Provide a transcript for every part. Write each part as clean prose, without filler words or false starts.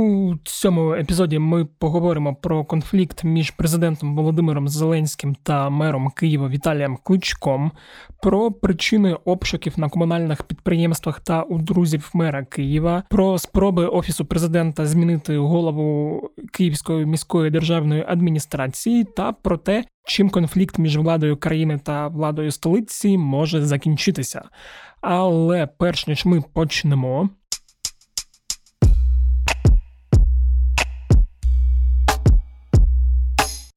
У цьому епізоді ми поговоримо про конфлікт між президентом Володимиром Зеленським та мером Києва Віталієм Кличком, про причини обшуків на комунальних підприємствах та у друзів мера Києва, про спроби Офісу президента змінити голову Київської міської державної адміністрації та про те, чим конфлікт між владою країни та владою столиці може закінчитися. Але перш ніж ми почнемо...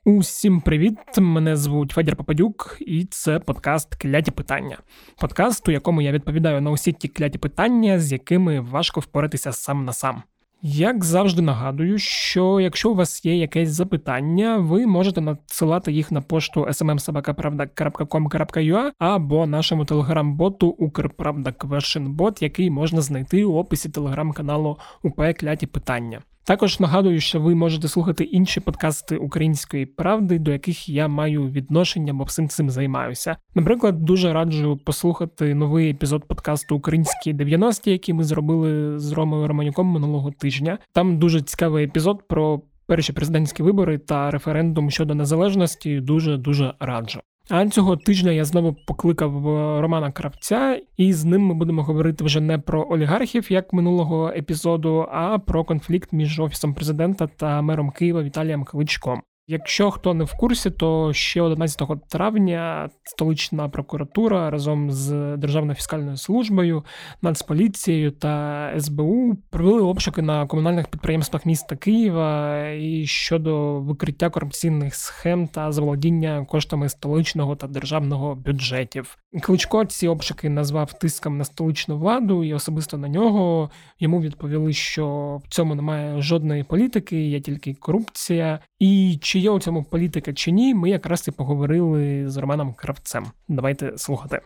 Усім привіт! Мене звуть Федір Попадюк, і це подкаст «Кляті питання». Подкаст, у якому я відповідаю на усі ті кляті питання, з якими важко впоратися сам на сам. Як завжди нагадую, що якщо у вас є якесь запитання, ви можете надсилати їх на пошту smmsobakapravda.com.ua або нашому телеграм-боту «Укрправда-квешинбот», який можна знайти у описі телеграм-каналу «УП Кляті питання». Також нагадую, що ви можете слухати інші подкасти «Української правди», до яких я маю відношення, бо всім цим займаюся. Наприклад, дуже раджу послухати новий епізод подкасту «Українські 90-ті», який ми зробили з Ромою Романюком минулого тижня. Там дуже цікавий епізод про перші президентські вибори та референдум щодо незалежності. Дуже-дуже раджу. А цього тижня я знову покликав Романа Кравця, і з ним ми будемо говорити вже не про олігархів, як минулого епізоду, а про конфлікт між Офісом президента та мером Києва Віталієм Кличком. Якщо хто не в курсі, то ще 11 травня столична прокуратура разом з Державною фіскальною службою, Нацполіцією та СБУ провели обшуки на комунальних підприємствах міста Києва і щодо викриття корупційних схем та заволодіння коштами столичного та державного бюджетів. Кличко ці обшуки назвав тиском на столичну владу і особисто на нього. Йому відповіли, що в цьому немає жодної політики, є тільки корупція. І чи є у цьому політика чи ні, ми якраз і поговорили з Романом Кравцем. Давайте слухати.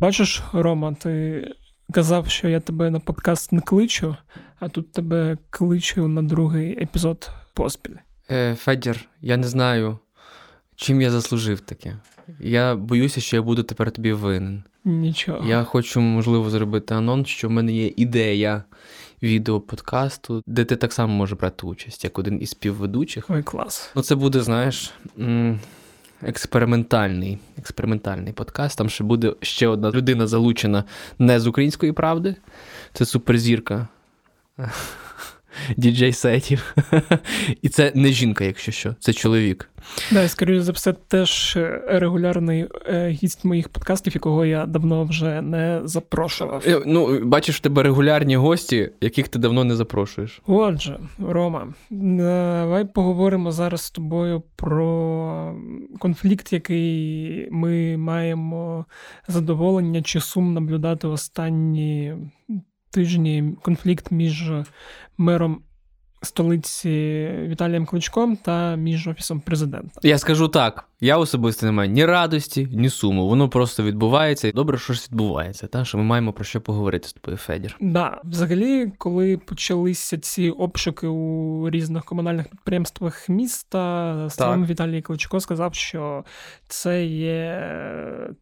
Бачиш, Рома, ти казав, що я тебе на подкаст не кличу, а тут тебе кличу на другий епізод поспіль. Федір, я не знаю, чим я заслужив таке. Я боюся, що я буду тепер тобі винен. Нічого. Я хочу, можливо, зробити анонс, що в мене є ідея відеоподкасту, де ти так само можеш брати участь, як один із співведучих. Ой, клас. Ну, це буде, знаєш, експериментальний подкаст. Там ще буде ще одна людина залучена не з «Української правди». Це суперзірка діджей-сетів. І це не жінка, якщо що, це чоловік. Да, і, скоріше за все, теж регулярний гість моїх подкастів, якого я давно вже не запрошував. Ну, бачиш, в тебе регулярні гості, яких ти давно не запрошуєш. Отже, Рома, давай поговоримо зараз з тобою про конфлікт, який ми маємо задоволення чи сум наблюдати останні тижні. Конфлікт між мером столиці Віталієм Кличком та між Офісом президента. Я скажу так, я особисто не маю ні радості, ні суму. Воно просто відбувається. Добре, що ж відбувається, та що ми маємо про що поговорити з тобою, Федір. Да, взагалі, коли почалися ці обшуки у різних комунальних підприємствах міста, сам Віталій Кличко сказав, що це є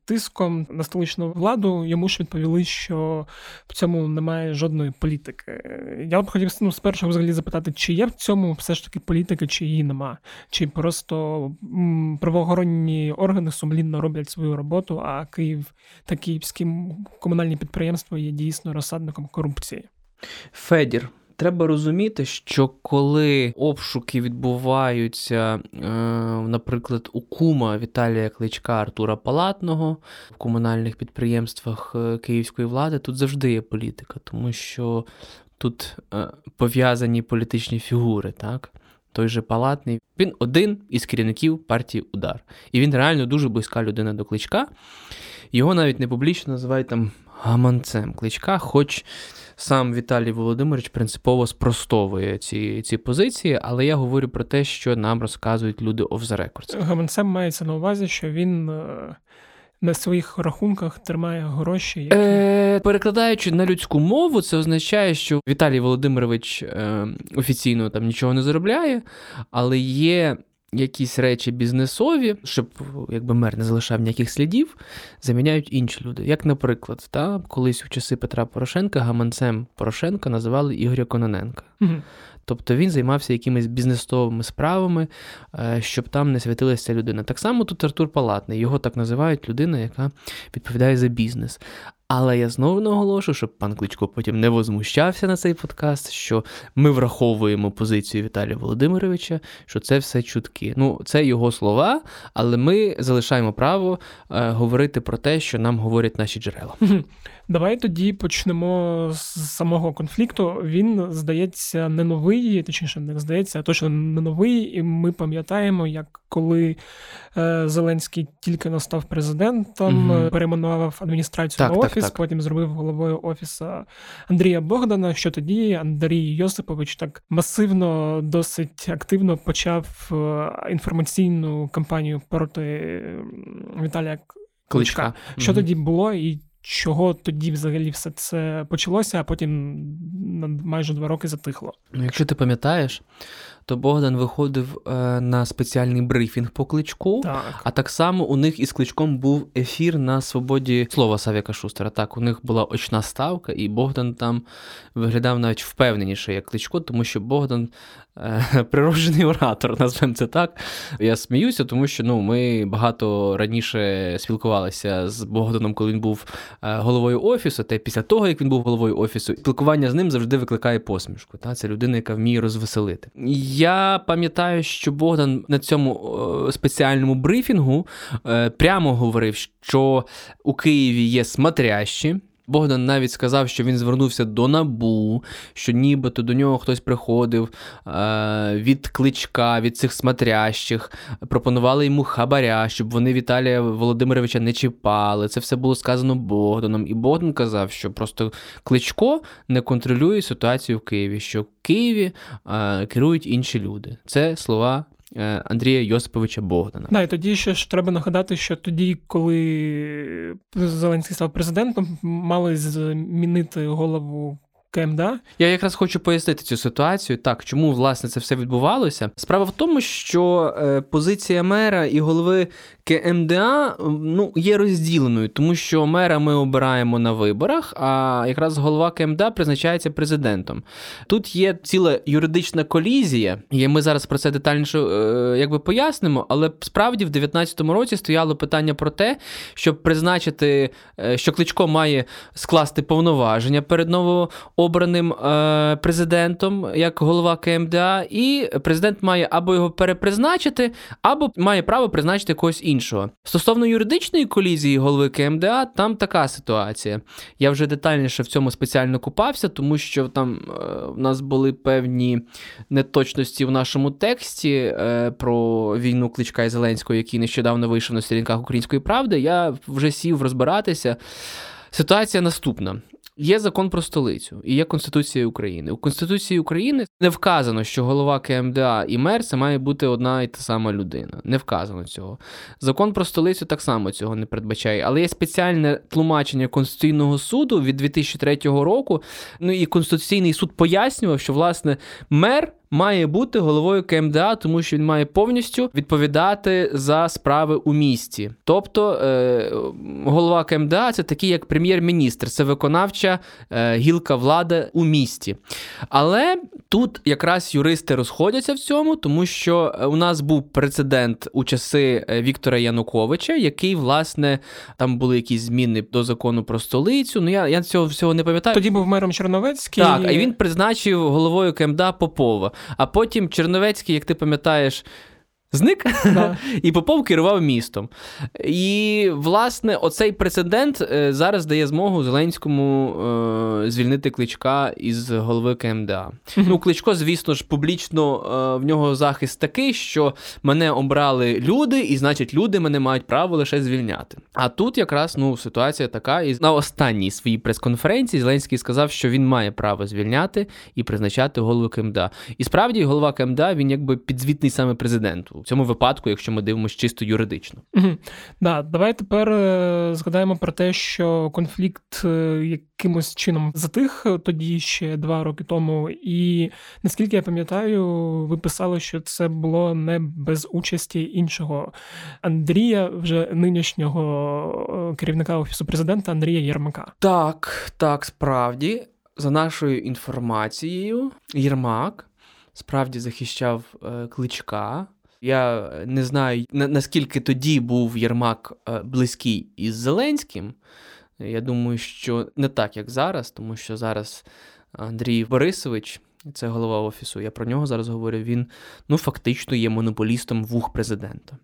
тиском на столичну владу. Йому ж відповіли, що в цьому немає жодної політики. Я б хотів спершу взагалі запитати, чи є в цьому все ж таки політика, чи її нема? Чи просто правоохоронні органи сумлінно роблять свою роботу, а Київ та київські комунальні підприємства є дійсно розсадником корупції? Федір, треба розуміти, що коли обшуки відбуваються, наприклад, у кума Віталія Кличка Артура Палатного в комунальних підприємствах київської влади, тут завжди є політика, тому що тут пов'язані політичні фігури, так? Той же Палатний. Він один із керівників партії «Удар». І він реально дуже близька людина до Кличка. Його навіть не публічно називають там гаманцем Кличка, хоч сам Віталій Володимирович принципово спростовує ці позиції, але я говорю про те, що нам розказують люди off the record. Гаманцем мається на увазі, що він на своїх рахунках тримає гроші, які... Перекладаючи на людську мову, це означає, що Віталій Володимирович офіційно там нічого не заробляє, але є якісь речі бізнесові, щоб якби мер не залишав ніяких слідів, заміняють інші люди. Як, наприклад, колись у часи Петра Порошенка гаманцем Порошенка називали Ігоря Кононенка. Угу. Тобто він займався якимись бізнесовими справами, щоб там не святилася людина. Так само тут Артур Палатний. Його так називають людина, яка відповідає за бізнес. Але я знову наголошую, щоб пан Кличко потім не возмущався на цей подкаст, що ми враховуємо позицію Віталія Володимировича, що це все чутки. Ну, це його слова, але ми залишаємо право говорити про те, що нам говорять наші джерела. Давай тоді почнемо з самого конфлікту. Він, здається, не новий, точніше, не здається, а точно не новий. І ми пам'ятаємо, як коли Зеленський тільки настав президентом, перейменував адміністрацію на Офіс, потім зробив головою Офісу Андрія Богдана, що тоді Андрій Йосипович так масивно, досить активно почав інформаційну кампанію проти Віталія Кличка. Що тоді було і чого тоді взагалі все це почалося, а потім майже 2 роки затихло? Якщо ти пам'ятаєш, то Богдан виходив на спеціальний брифінг по Кличку, а так само у них із Кличком був ефір на «Свободі слова» Савіка Шустера. Так, у них була очна ставка, і Богдан там виглядав навіть впевненіше, як Кличко, тому що Богдан природжений оратор, назвемо це так. Я сміюся, тому що ми багато раніше спілкувалися з Богданом, коли він був головою Офісу, та після того, як він був головою Офісу, спілкування з ним завжди викликає посмішку. Це людина, яка вміє розвеселити. Я пам'ятаю, що Богдан на цьому спеціальному брифінгу прямо говорив, що у Києві є смотрящі. Богдан навіть сказав, що він звернувся до НАБУ, що нібито до нього хтось приходив від Кличка, від цих смотрящих, пропонували йому хабаря, щоб вони Віталія Володимировича не чіпали. Це все було сказано Богданом. І Богдан казав, що просто Кличко не контролює ситуацію в Києві, що в Києві керують інші люди. Це слова Андрія Йосиповича Богдана. І тоді ще ж треба нагадати, що тоді, коли Зеленський став президентом, мали змінити голову КМДА. Я якраз хочу пояснити цю ситуацію, чому, власне, це все відбувалося. Справа в тому, що позиція мера і голови КМДА є розділеною, тому що мера ми обираємо на виборах, а якраз голова КМДА призначається президентом. Тут є ціла юридична колізія, і ми зараз про це детальніше пояснимо, але справді в 2019 році стояло питання про те, щоб призначити, що Кличко має скласти повноваження перед новообраним президентом як голова КМДА, і президент має або його перепризначити, або має право призначити когось іншого. Стосовно юридичної колізії голови КМДА, там така ситуація. Я вже детальніше в цьому спеціально купався, тому що там в нас були певні неточності в нашому тексті про війну Кличка і Зеленського, який нещодавно вийшов на сторінках «Української правди». Я вже сів розбиратися. Ситуація наступна. Є закон про столицю і є Конституція України. У Конституції України не вказано, що голова КМДА і мер – це має бути одна і та сама людина. Не вказано цього. Закон про столицю так само цього не передбачає. Але є спеціальне тлумачення Конституційного суду від 2003 року. І Конституційний суд пояснював, що, власне, мер має бути головою КМДА, тому що він має повністю відповідати за справи у місті. Тобто голова КМДА – це такий як прем'єр-міністр, це виконавча гілка влади у місті. Але тут якраз юристи розходяться в цьому, тому що у нас був прецедент у часи Віктора Януковича, який, власне, там були якісь зміни до закону про столицю. Я цього всього не пам'ятаю. Тоді був мером Черновецький. Так, а він призначив головою КМДА Попова. А потім Черновецький, як ти пам'ятаєш, зник, і Попов керував містом. І, власне, оцей прецедент зараз дає змогу Зеленському звільнити Кличка із голови КМДА. Кличко, звісно ж, публічно в нього захист такий, що мене обрали люди, і, значить, люди мене мають право лише звільняти. А тут якраз ситуація така. І на останній своїй прес-конференції Зеленський сказав, що він має право звільняти і призначати голову КМДА. І справді, голова КМДА, він підзвітний саме президенту. цьому випадку, якщо ми дивимося чисто юридично. Давай тепер згадаємо про те, що конфлікт якимось чином затих тоді ще 2 роки тому, і, наскільки я пам'ятаю, ви писали, що це було не без участі іншого Андрія, вже нинішнього керівника Офісу Президента Андрія Єрмака. Так, справді, за нашою інформацією, Єрмак справді захищав Кличка. Я не знаю, наскільки тоді був Єрмак близький із Зеленським. Я думаю, що не так, як зараз, тому що зараз Андрій Борисович, це голова Офісу, я про нього зараз говорю, він фактично є монополістом вух президента.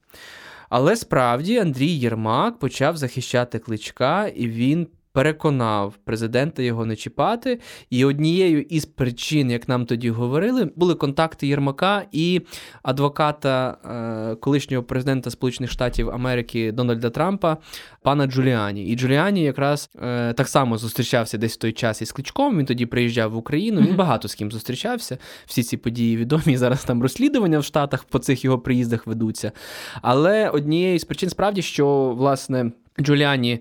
Але справді Андрій Єрмак почав захищати Кличка, і він переконав президента його не чіпати, і однією із причин, як нам тоді говорили, були контакти Єрмака і адвоката колишнього президента Сполучених Штатів Америки Дональда Трампа, пана Джуліані. І Джуліані якраз так само зустрічався десь в той час із Кличком, він тоді приїжджав в Україну, він багато з ким зустрічався, всі ці події відомі, зараз там розслідування в Штатах по цих його приїздах ведуться. Але однією з причин справді, що, власне, Джуліані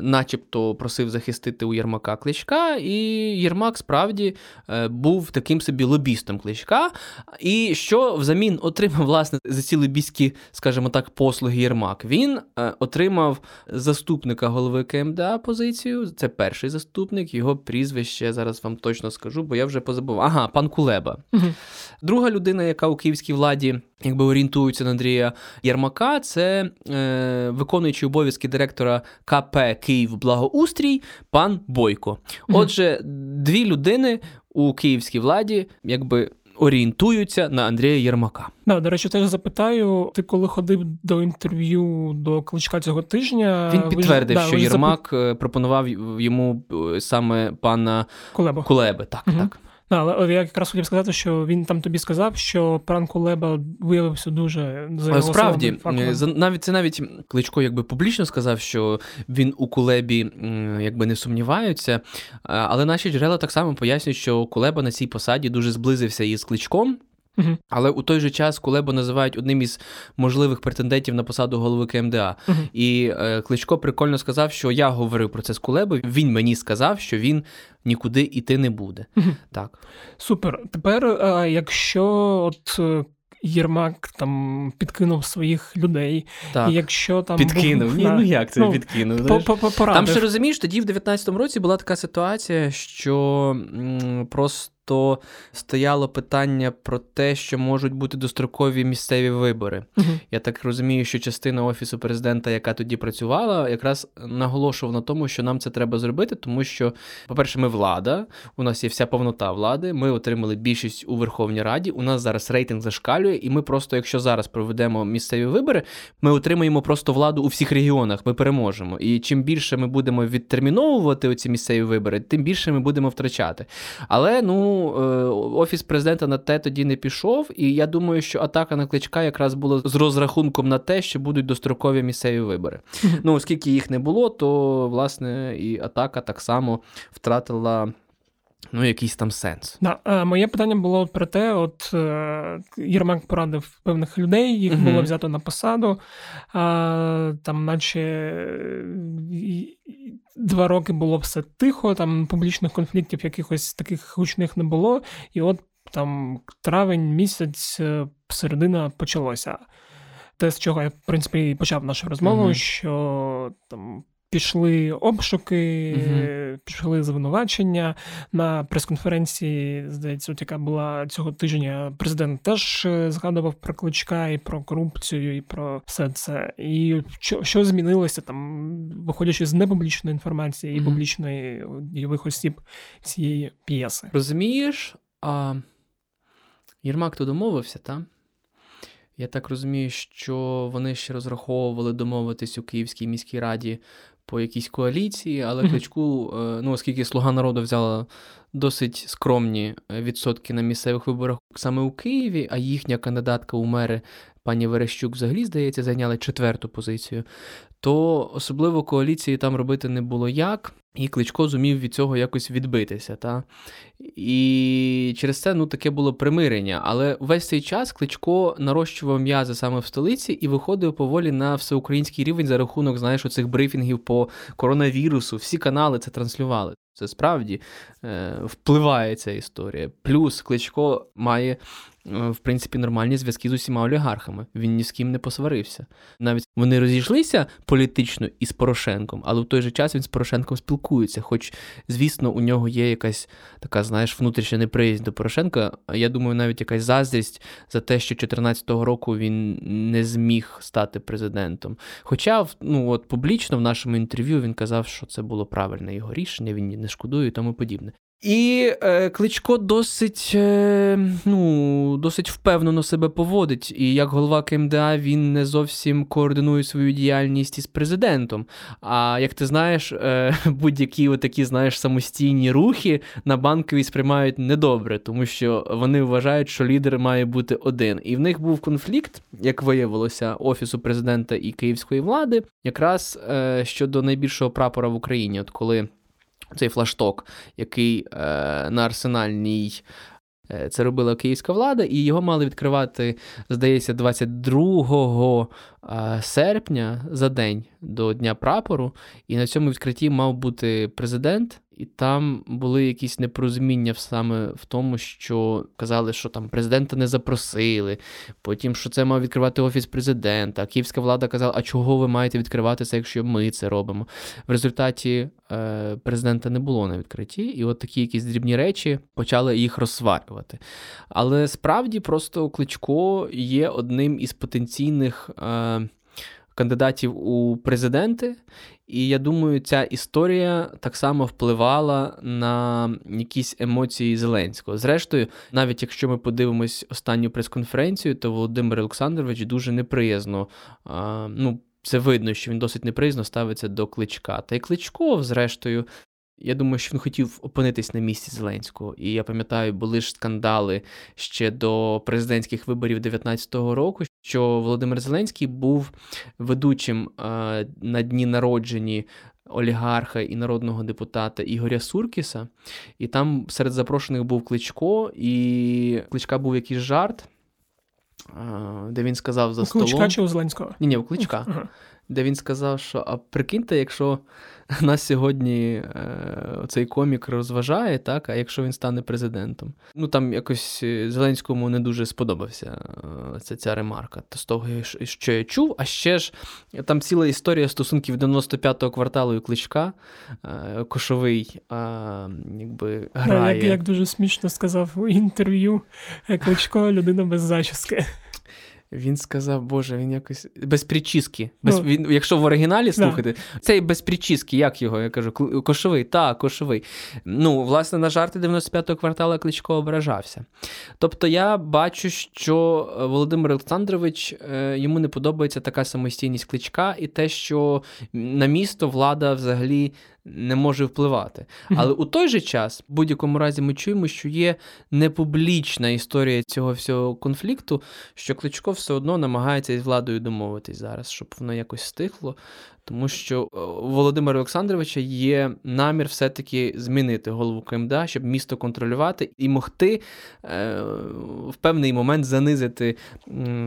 начебто просив захистити у Єрмака Кличка, і Єрмак справді був таким собі лобістом Кличка, і що взамін отримав, власне, за ці лобістські, скажімо так, послуги Єрмак? Він отримав заступника голови КМДА позицію, це перший заступник, його прізвище, зараз вам точно скажу, бо я вже позабув. Пан Кулеба. Друга людина, яка у київській владі якби орієнтується на Андрія Єрмака, це виконуючий обов'язки директора КП «Київблагоустрій» пан Бойко. Отже, 2 людини у київській владі якби орієнтуються на Андрія Єрмака. До речі, теж запитаю, ти коли ходив до інтерв'ю до Кличка цього тижня... Він підтвердив, що Єрмак пропонував йому саме пана Кулеби. Так. Але я якраз хотів сказати, що він там тобі сказав, що пан Кулеба виявився дуже заголосованим. Справді, навіть Кличко якби публічно сказав, що він у Кулебі якби не сумнівається, але наші джерела так само пояснюють, що Кулеба на цій посаді дуже зблизився із Кличком. Але у той же час Кулебу називають одним із можливих претендентів на посаду голови КМДА. І Кличко прикольно сказав, що я говорив про це з Кулебою, він мені сказав, що він нікуди іти не буде. Так. Супер. Тепер, якщо Єрмак там підкинув своїх людей, так, і якщо там... Підкинув? Підкинув? Порадив. Там ще, розумієш, тоді в 19-му році була така ситуація, що просто стояло питання про те, що можуть бути дострокові місцеві вибори. Я так розумію, що частина Офісу Президента, яка тоді працювала, якраз наголошувала на тому, що нам це треба зробити, тому що, по-перше, ми влада, у нас є вся повнота влади, ми отримали більшість у Верховній Раді, у нас зараз рейтинг зашкалює, і ми просто, якщо зараз проведемо місцеві вибори, ми отримаємо просто владу у всіх регіонах, ми переможемо. І чим більше ми будемо відтерміновувати оці місцеві вибори, тим більше ми будемо втрачати. Але, Офіс Президента на те тоді не пішов, і я думаю, що атака на Кличка якраз була з розрахунком на те, що будуть дострокові місцеві вибори. Оскільки їх не було, то, власне, і атака так само втратила якийсь там сенс. Моє питання було про те, Єрмак порадив певних людей, їх було взято на посаду, там наче 2 роки було все тихо, там публічних конфліктів якихось таких гучних не було, і там травень місяць, середина почалося. Те, з чого я, в принципі, і почав нашу розмову, що там пішли обшуки, пішли звинувачення. На прес-конференції, здається, яка була цього тижня, президент теж згадував про Кличка і про корупцію, і про все це. І що змінилося, там, виходячи з непублічної інформації і публічної дійових осіб цієї п'єси? Розумієш, Єрмак то домовився, так? Я так розумію, що вони ще розраховували домовитись у Київській міській раді по якійсь коаліції, але Кличку, оскільки «Слуга народу» взяла досить скромні відсотки на місцевих виборах саме у Києві, а їхня кандидатка у мери пані Верещук взагалі, здається, зайняли 4-ту позицію, то особливо коаліції там робити не було як, і Кличко зумів від цього якось відбитися. Та? І через це таке було примирення. Але весь цей час Кличко нарощував м'язи саме в столиці і виходив поволі на всеукраїнський рівень за рахунок, оцих брифінгів по коронавірусу. Всі канали це транслювали. Це справді впливає ця історія. Плюс Кличко має, в принципі, нормальні зв'язки з усіма олігархами. Він ні з ким не посварився. Навіть вони розійшлися політично із Порошенком, але в той же час він з Порошенком спілкується. Хоч, звісно, у нього є якась така, внутрішня неприязнь до Порошенка. Я думаю, навіть якась заздрість за те, що 14-го року він не зміг стати президентом. Хоча, публічно в нашому інтерв'ю він казав, що це було правильне його рішення, він не шкодує і тому подібне. І Кличко досить впевнено себе поводить, і як голова КМДА він не зовсім координує свою діяльність із президентом. А як ти знаєш, будь-які отакі, самостійні рухи на Банковій сприймають недобре, тому що вони вважають, що лідер має бути один. І в них був конфлікт, як виявилося, Офісу президента і київської влади, якраз щодо найбільшого прапора в Україні, от коли цей флашток, який на Арсенальній, це робила київська влада, і його мали відкривати, здається, 22 серпня, за день до Дня прапору, і на цьому відкритті мав бути президент, і там були якісь непорозуміння саме в тому, що казали, що там президента не запросили, потім, що це мав відкривати Офіс президента, київська влада казала, а чого ви маєте відкривати це, якщо ми це робимо. В результаті президента не було на відкритті, і от такі якісь дрібні речі почали їх розсварювати. Але справді просто Кличко є одним із потенційних кандидатів у президенти, і я думаю, ця історія так само впливала на якісь емоції Зеленського. Зрештою, навіть якщо ми подивимось останню прес-конференцію, то Володимир Олександрович дуже неприязно, це видно, що він досить неприязно ставиться до Кличка. Та й Кличко, зрештою, я думаю, що він хотів опинитись на місці Зеленського. І я пам'ятаю, були ж скандали ще до президентських виборів 19-го року, що Володимир Зеленський був ведучим на дні народження олігарха і народного депутата Ігоря Суркіса. І там серед запрошених був Кличко, і Кличка був якийсь жарт, де він сказав за столом... У Кличка чи у Зеленського? Ні, у Кличка. Ага. Де він сказав, що а прикиньте, якщо нас сьогодні цей комік розважає, так, а якщо він стане президентом. Там якось Зеленському не дуже сподобався ця ремарка. З того, що я чув, а ще ж там ціла історія стосунків 95-го кварталу і Кличка. Кошовий грає. Як дуже смішно сказав у інтерв'ю, Кличко – людина без зачіски. Він сказав, боже, він якось... Без причіски. Якщо в оригіналі слухати, цей без причіски, як його, я кажу, Кошовий, Кошовий. Власне, на жарти 95-го кварталу Кличко ображався. Тобто я бачу, що Володимир Олександрович, йому не подобається така самостійність Кличка і те, що на місто влада взагалі не може впливати. Але у той же час, в будь-якому разі, ми чуємо, що є непублічна історія цього всього конфлікту, що Кличко все одно намагається із владою домовитись зараз, щоб воно якось стихло, тому що у Володимира Олександровича є намір все-таки змінити голову КМДА, щоб місто контролювати і могти в певний момент занизити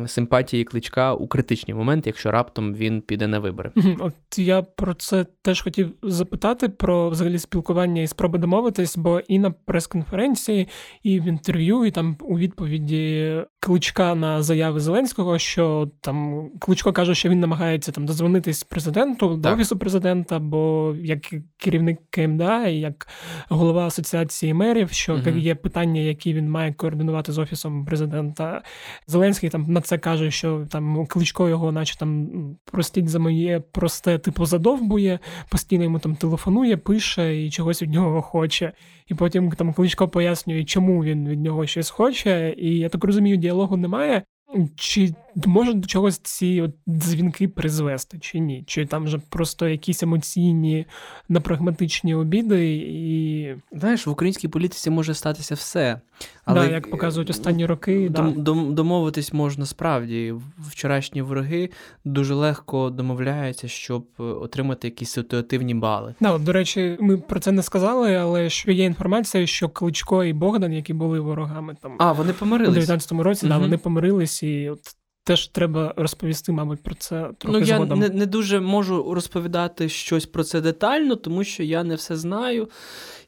симпатії Кличка у критичний момент, якщо раптом він піде на вибори. От я про це теж хотів запитати, про взагалі спілкування і спроби домовитись, бо і на прес-конференції, і в інтерв'ю, і там у відповіді Кличка на заяви Зеленського, що там Кличко каже, що він намагається там дозвонитись президенту, до Офісу президента, бо як керівник КМДА і як голова асоціації мерів, що є питання, які він має координувати з Офісом президента. Зеленський там на це каже, що там Кличко його наче там простіть за моє просте, задовбує, постійно йому там телефонує, пише і чогось від нього хоче. І потім там Кличко пояснює, чому він від нього щось хоче, і я так розумію, діалогу немає. Чи Може до чогось ці дзвінки призвести чи ні? Чи там вже просто якісь емоційні, напрагматичні обіди і... Знаєш, в українській політиці може статися все. Але да, як показують останні роки. Домовитись можна справді. Вчорашні вороги дуже легко домовляються, щоб отримати якісь ситуативні бали. Да, от, до речі, ми про це не сказали, але що є інформація, що Кличко і Богдан, які були ворогами там... А, вони помирились. У 19-му році, да, вони помирились і от... Теж треба розповісти, мабуть, про це трохи згодом. Я не дуже можу розповідати щось про це детально, тому що я не все знаю.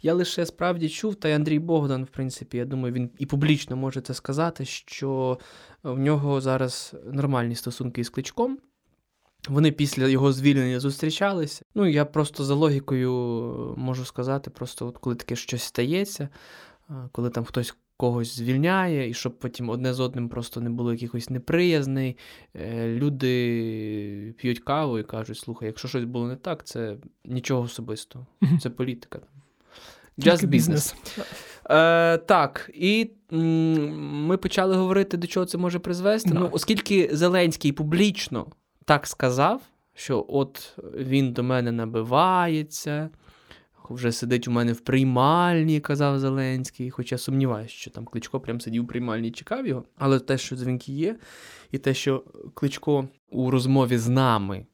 Я лише справді чув, та й Андрій Богдан, в принципі, я думаю, він і публічно може це сказати, що в нього зараз нормальні стосунки із Кличком. Вони після його звільнення зустрічалися. Ну, я просто за логікою можу сказати, просто от коли таке щось стається, коли там хтось когось звільняє, і щоб потім одне з одним просто не було якихось неприязней. Люди п'ють каву і кажуть, слухай, якщо щось було не так, це нічого особистого. Це політика. Just business. Так, і ми почали говорити, до чого це може призвести. Да. Ну, оскільки Зеленський публічно так сказав, що от він до мене набивається, вже сидить у мене в приймальні, казав Зеленський, хоча сумніваюся, що там Кличко прям сидів у приймальні і чекав його. Але те, що дзвінки є, і те, що Кличко у розмові з нами,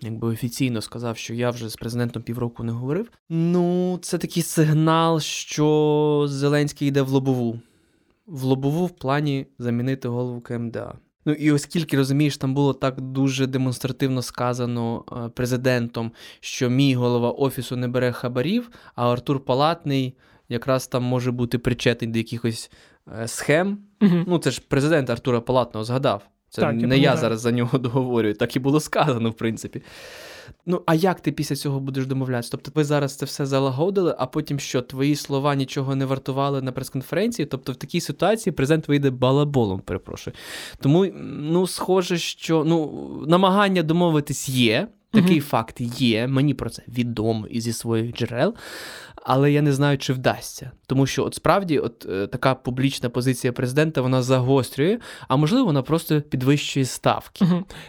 якби офіційно сказав, що я вже з президентом півроку не говорив, ну, це такий сигнал, що Зеленський йде в лобову. В лобову в плані замінити голову КМДА. Ну і оскільки, розумієш, там було так дуже демонстративно сказано президентом, що мій голова офісу не бере хабарів, а Артур Палатний якраз там може бути причетний до якихось схем. Угу. Ну це ж президент Артура Палатного згадав. Це так, я зараз за нього договорюю, так і було сказано, в принципі. Ну, а як ти після цього будеш домовлятися? Тобто ви зараз це все залагодили, а потім що, твої слова нічого не вартували на прес-конференції? Тобто в такій ситуації президент вийде балаболом, перепрошую. Тому, ну, схоже, що намагання домовитись є, такий факт є, мені про це відомо і зі своїх джерел, але я не знаю, чи вдасться. Тому що, от справді, така публічна позиція президента, вона загострює, а можливо, вона просто підвищує ставки.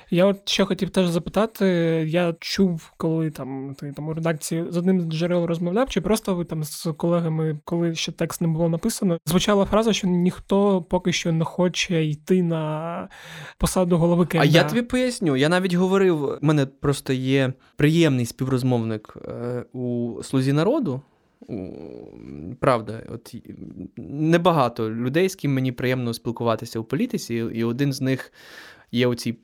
Я от ще хотів теж запитати, я чув, коли ти у редакції з одним з джерел розмовляв, чи просто ви там з колегами, коли ще текст не було написано, звучала фраза, що ніхто поки що не хоче йти на посаду голови КМДА. А я тобі поясню, я навіть говорив, мене просто є приємний співрозмовник у «Слузі народу». Правда, от небагато людей, з ким мені приємно спілкуватися у політиці, і один з них є у цій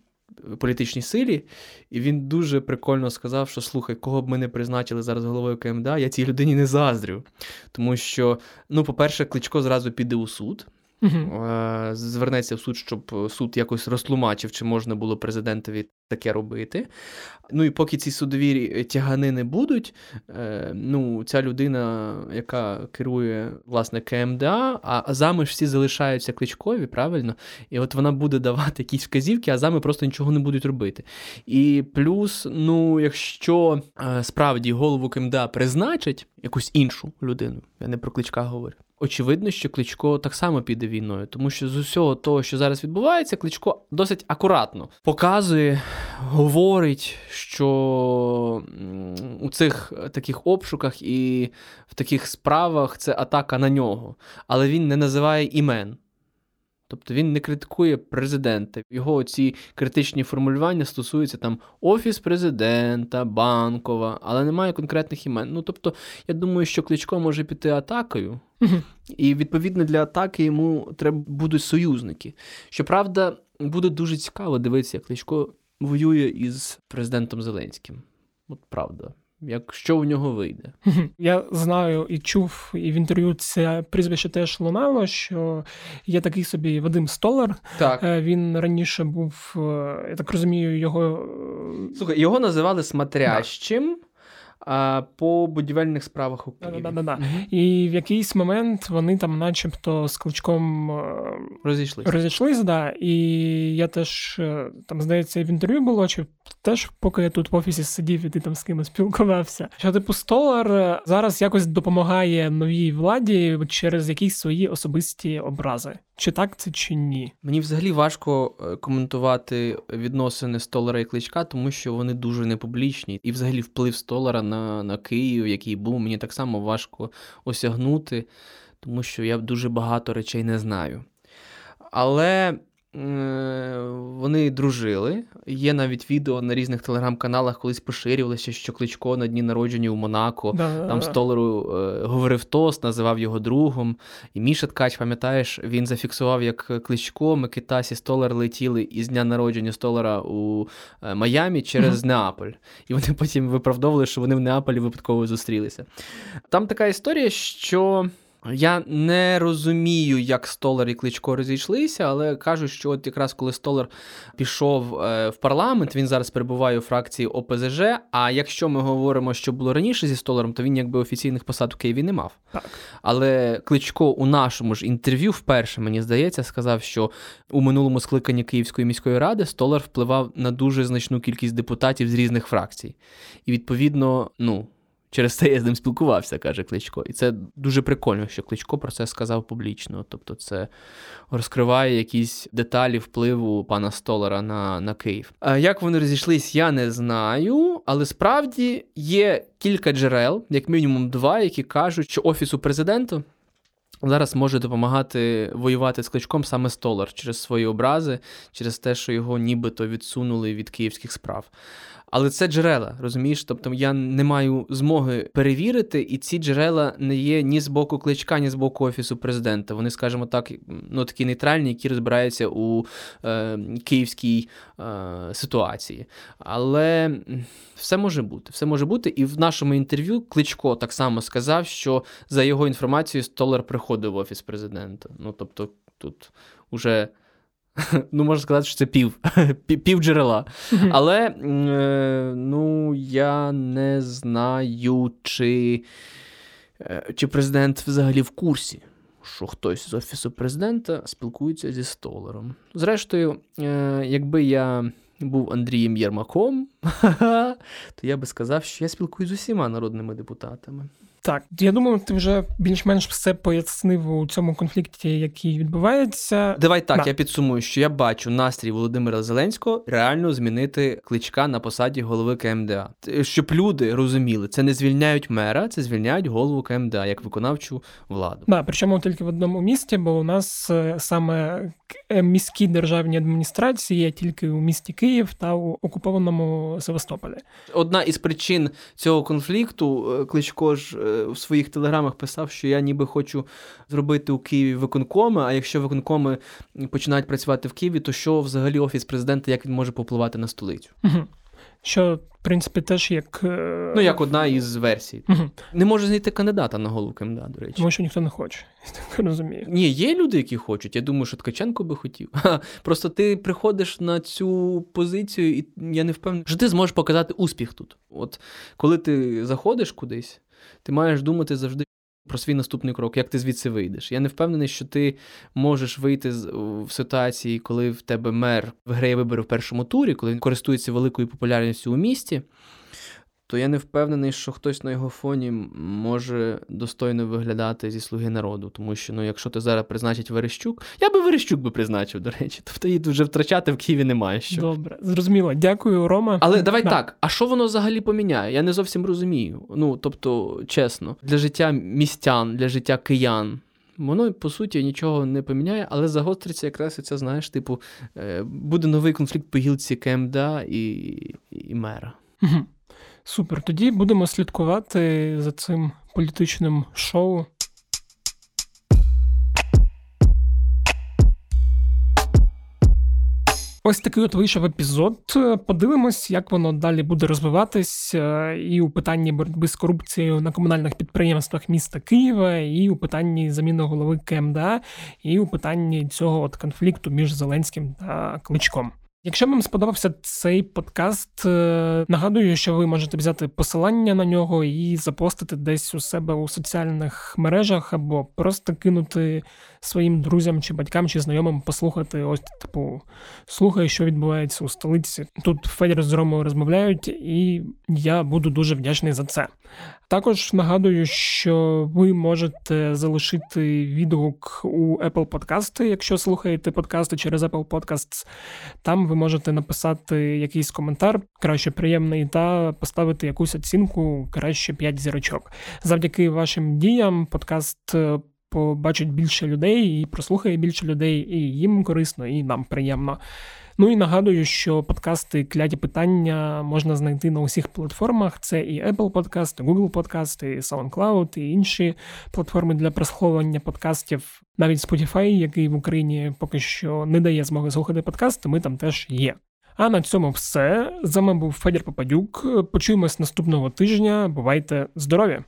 політичній силі, і він дуже прикольно сказав, що слухай, кого б ми не призначили зараз головою КМДА, я цій людині не заздрю. Тому що, по-перше, Кличко зразу піде у суд, звернеться в суд, щоб суд якось розтлумачив, чи можна було президентові таке робити. Ну і поки ці судові тяганини будуть, ця людина, яка керує, власне, КМДА, а зами ж всі залишаються Кличкові, правильно? І от вона буде давати якісь вказівки, а зами просто нічого не будуть робити. І плюс, якщо справді голову КМДА призначать якусь іншу людину, я не про Кличка говорю, очевидно, що Кличко так само піде війною, тому що з усього того, що зараз відбувається, Кличко досить акуратно показує, говорить, що у цих таких обшуках і в таких справах це атака на нього, але він не називає імен. Тобто він не критикує президента. Його оці критичні формулювання стосуються там Офіс президента, Банкова, але немає конкретних імен. Тобто, я думаю, що Кличко може піти атакою, і відповідно для атаки йому треба будуть союзники. Щоправда, буде дуже цікаво дивитися, як Кличко воює із президентом Зеленським. От правда. Якщо у нього вийде. Я знаю і чув, і в інтерв'ю це прізвище теж лунало, що є такий собі Вадим Столар. Так. Він раніше був, я так розумію, його... Слухай, його називали смотрящим по будівельних справах у Києві. І в якийсь момент вони там начебто з Кличком розійшлись, да. І я теж, там, здається, в інтерв'ю було, чи теж поки я тут в офісі сидів і ти там з кимось спілкувався, що типу Столар зараз якось допомагає новій владі через якісь свої особисті образи. Чи так це, чи ні? Мені взагалі важко коментувати відносини Столара і Кличка, тому що вони дуже непублічні. І взагалі вплив Столара на Київ, який був, мені так само важко осягнути, тому що я дуже багато речей не знаю. Але вони дружили. Є навіть відео на різних телеграм-каналах, колись поширювалося, що Кличко на дні народження у Монако, там Столару говорив тост, називав його другом. І Міша Ткач, пам'ятаєш, він зафіксував, як Кличко, Микитась і Столар летіли із дня народження Столара у Майамі через Неаполь. І вони потім виправдовували, що вони в Неаполі випадково зустрілися. Там така історія, що... Я не розумію, як Столар і Кличко розійшлися, але кажу, що от якраз коли Столар пішов в парламент, він зараз перебуває у фракції ОПЗЖ, а якщо ми говоримо, що було раніше зі Столаром, то він якби офіційних посад в Києві не мав. Так. Але Кличко у нашому ж інтерв'ю вперше, мені здається, сказав, що у минулому скликанні Київської міської ради Столар впливав на дуже значну кількість депутатів з різних фракцій. І відповідно, через це я з ним спілкувався, каже Кличко. І це дуже прикольно, що Кличко про це сказав публічно. Тобто це розкриває якісь деталі впливу пана Столара на Київ. Як вони розійшлись, я не знаю, але справді є кілька джерел, як мінімум два, які кажуть, що Офісу президента зараз може допомагати воювати з Кличком саме Столар через свої образи, через те, що його нібито відсунули від київських справ. Але це джерела, розумієш? Тобто я не маю змоги перевірити, і ці джерела не є ні з боку Кличка, ні з боку Офісу президента. Вони, скажімо так, такі нейтральні, які розбираються у київській ситуації. Але все може бути. І в нашому інтерв'ю Кличко так само сказав, що за його інформацією Столар приходив в Офіс президента. Тобто тут уже... можна сказати, що це пів джерела. Але, я не знаю, чи президент взагалі в курсі, що хтось з Офісу президента спілкується зі Столаром. Зрештою, якби я був Андрієм Єрмаком, то я би сказав, що я спілкуюсь з усіма народними депутатами. Так, я думаю, ти вже більш-менш все пояснив у цьому конфлікті, який відбувається. Давай так, я підсумую, що я бачу настрій Володимира Зеленського реально змінити Кличка на посаді голови КМДА. Щоб люди розуміли, це не звільняють мера, це звільняють голову КМДА, як виконавчу владу. Так, причому тільки в одному місті, бо у нас саме міські державні адміністрації є тільки у місті Київ та у окупованому Севастополі. Одна із причин цього конфлікту, Кличко ж в своїх телеграмах писав, що я ніби хочу зробити у Києві виконкоми, а якщо виконкоми починають працювати в Києві, то що взагалі Офіс президента, як він може попливати на столицю? Угу. Що, в принципі, теж як... як одна із версій. Угу. Не можу знайти кандидата на голову КМДА, до речі. Тому що ніхто не хоче, я так розумію. Ні, є люди, які хочуть. Я думаю, що Ткаченко би хотів. Просто ти приходиш на цю позицію, і я не впевнений, що ти зможеш показати успіх тут. От коли ти заходиш кудись, ти маєш думати завжди про свій наступний крок, як ти звідси вийдеш. Я не впевнений, що ти можеш вийти в ситуації, коли в тебе мер виграє вибори в першому турі, коли він користується великою популярністю у місті, то я не впевнений, що хтось на його фоні може достойно виглядати зі «Слуги народу». Тому що, якщо ти зараз призначить Верещук, я би Верещук би призначив, до речі. Тобто її вже втрачати в Києві немає що. Добре, зрозуміло. Дякую, Рома. Але давай так, а що воно взагалі поміняє? Я не зовсім розумію. Тобто, чесно, для життя містян, для життя киян, воно, по суті, нічого не поміняє, але загостриться якраз оця, буде новий конфлікт по гілці КМДА і мера. Угу. Супер, тоді будемо слідкувати за цим політичним шоу. Ось такий вийшов епізод. Подивимось, як воно далі буде розвиватись і у питанні боротьби з корупцією на комунальних підприємствах міста Києва, і у питанні заміни голови КМДА, і у питанні цього конфлікту між Зеленським та Кличком. Якщо вам сподобався цей подкаст, нагадую, що ви можете взяти посилання на нього і запостити десь у себе у соціальних мережах, або просто кинути своїм друзям чи батькам, чи знайомим послухати. Ось, типу, слухай, що відбувається у столиці. Тут Федір з Ромою розмовляють, і я буду дуже вдячний за це. Також нагадую, що ви можете залишити відгук у Apple Podcasts, якщо слухаєте подкасти через Apple Podcasts. Там ви можете написати якийсь коментар, краще приємний, та поставити якусь оцінку, краще 5 зірочок. Завдяки вашим діям подкаст побачить більше людей і прослухає більше людей, і їм корисно, і нам приємно. Ну і нагадую, що подкасти «Кляті питання» можна знайти на усіх платформах. Це і Apple Podcast, і Google Podcast, і SoundCloud, і інші платформи для прослуховування подкастів. Навіть Spotify, який в Україні поки що не дає змоги слухати подкасти, ми там теж є. А на цьому все. З вами був Федір Попадюк. Почуємось наступного тижня. Бувайте здорові!